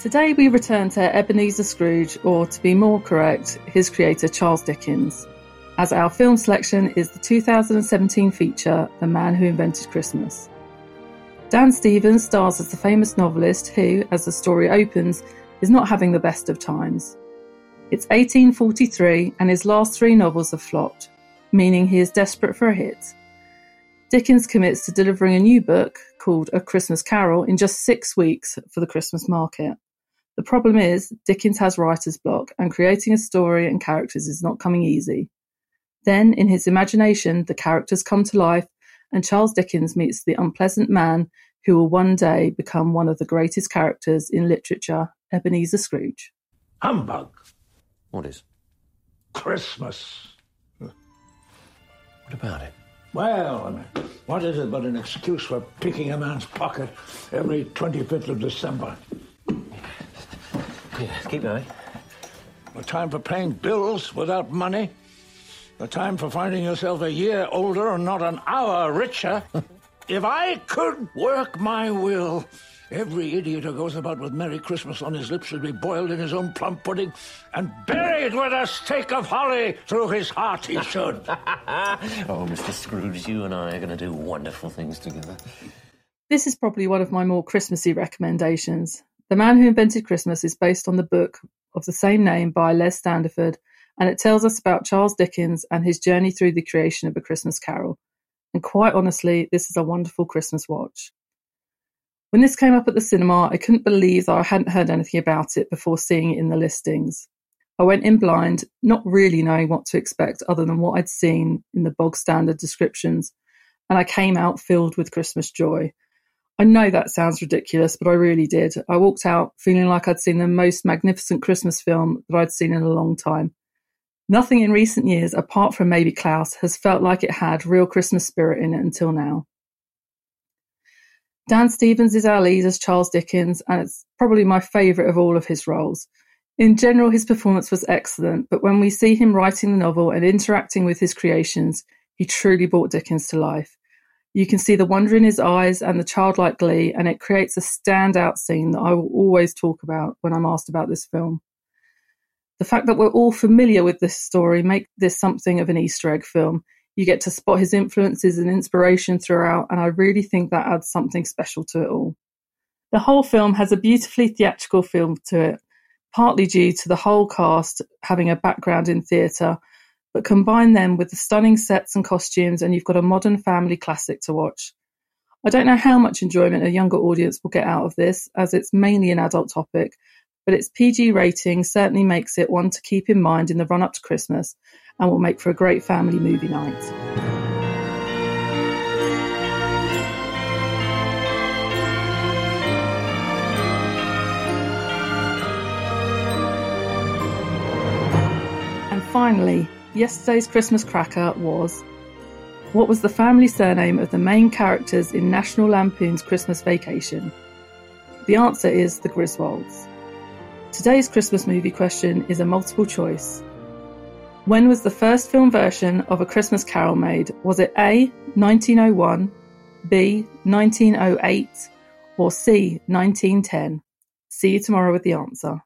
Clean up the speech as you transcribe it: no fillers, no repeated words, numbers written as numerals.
Today we return to Ebenezer Scrooge, or to be more correct, his creator Charles Dickens, as our film selection is the 2017 feature, The Man Who Invented Christmas. Dan Stevens stars as the famous novelist who, as the story opens, is not having the best of times. It's 1843 and his last three novels have flopped, meaning he is desperate for a hit. Dickens commits to delivering a new book called A Christmas Carol in just 6 weeks for the Christmas market. The problem is, Dickens has writer's block, and creating a story and characters is not coming easy. Then, in his imagination, the characters come to life, and Charles Dickens meets the unpleasant man who will one day become one of the greatest characters in literature, Ebenezer Scrooge. Humbug! What is? Christmas! What about it? Well, I mean, what is it but an excuse for picking a man's pocket every 25th of December? Keep going. The time for paying bills without money. The time for finding yourself a year older and not an hour richer. If I could work my will, every idiot who goes about with Merry Christmas on his lips should be boiled in his own plum pudding and buried with a stake of holly through his heart, he should. Oh, Mr. Scrooge, you and I are going to do wonderful things together. This is probably one of my more Christmassy recommendations. The Man Who Invented Christmas is based on the book of the same name by Les Standiford, and it tells us about Charles Dickens and his journey through the creation of A Christmas Carol. And quite honestly, this is a wonderful Christmas watch. When this came up at the cinema, I couldn't believe that I hadn't heard anything about it before seeing it in the listings. I went in blind, not really knowing what to expect other than what I'd seen in the bog standard descriptions, and I came out filled with Christmas joy. I know that sounds ridiculous, but I really did. I walked out feeling like I'd seen the most magnificent Christmas film that I'd seen in a long time. Nothing in recent years, apart from maybe Klaus, has felt like it had real Christmas spirit in it until now. Dan Stevens is our lead as Charles Dickens, and it's probably my favourite of all of his roles. In general, his performance was excellent, but when we see him writing the novel and interacting with his creations, he truly brought Dickens to life. You can see the wonder in his eyes and the childlike glee, and it creates a standout scene that I will always talk about when I'm asked about this film. The fact that we're all familiar with this story makes this something of an Easter egg film. You get to spot his influences and inspiration throughout, and I really think that adds something special to it all. The whole film has a beautifully theatrical feel to it, partly due to the whole cast having a background in theatre, but combine them with the stunning sets and costumes and you've got a modern family classic to watch. I don't know how much enjoyment a younger audience will get out of this, as it's mainly an adult topic, but its PG rating certainly makes it one to keep in mind in the run-up to Christmas and will make for a great family movie night. Finally, yesterday's Christmas cracker was: what was the family surname of the main characters in National Lampoon's Christmas Vacation? The answer is the Griswolds. Today's Christmas movie question is a multiple choice. When was the first film version of A Christmas Carol made? Was it A, 1901, B, 1908, or C, 1910? See you tomorrow with the answer.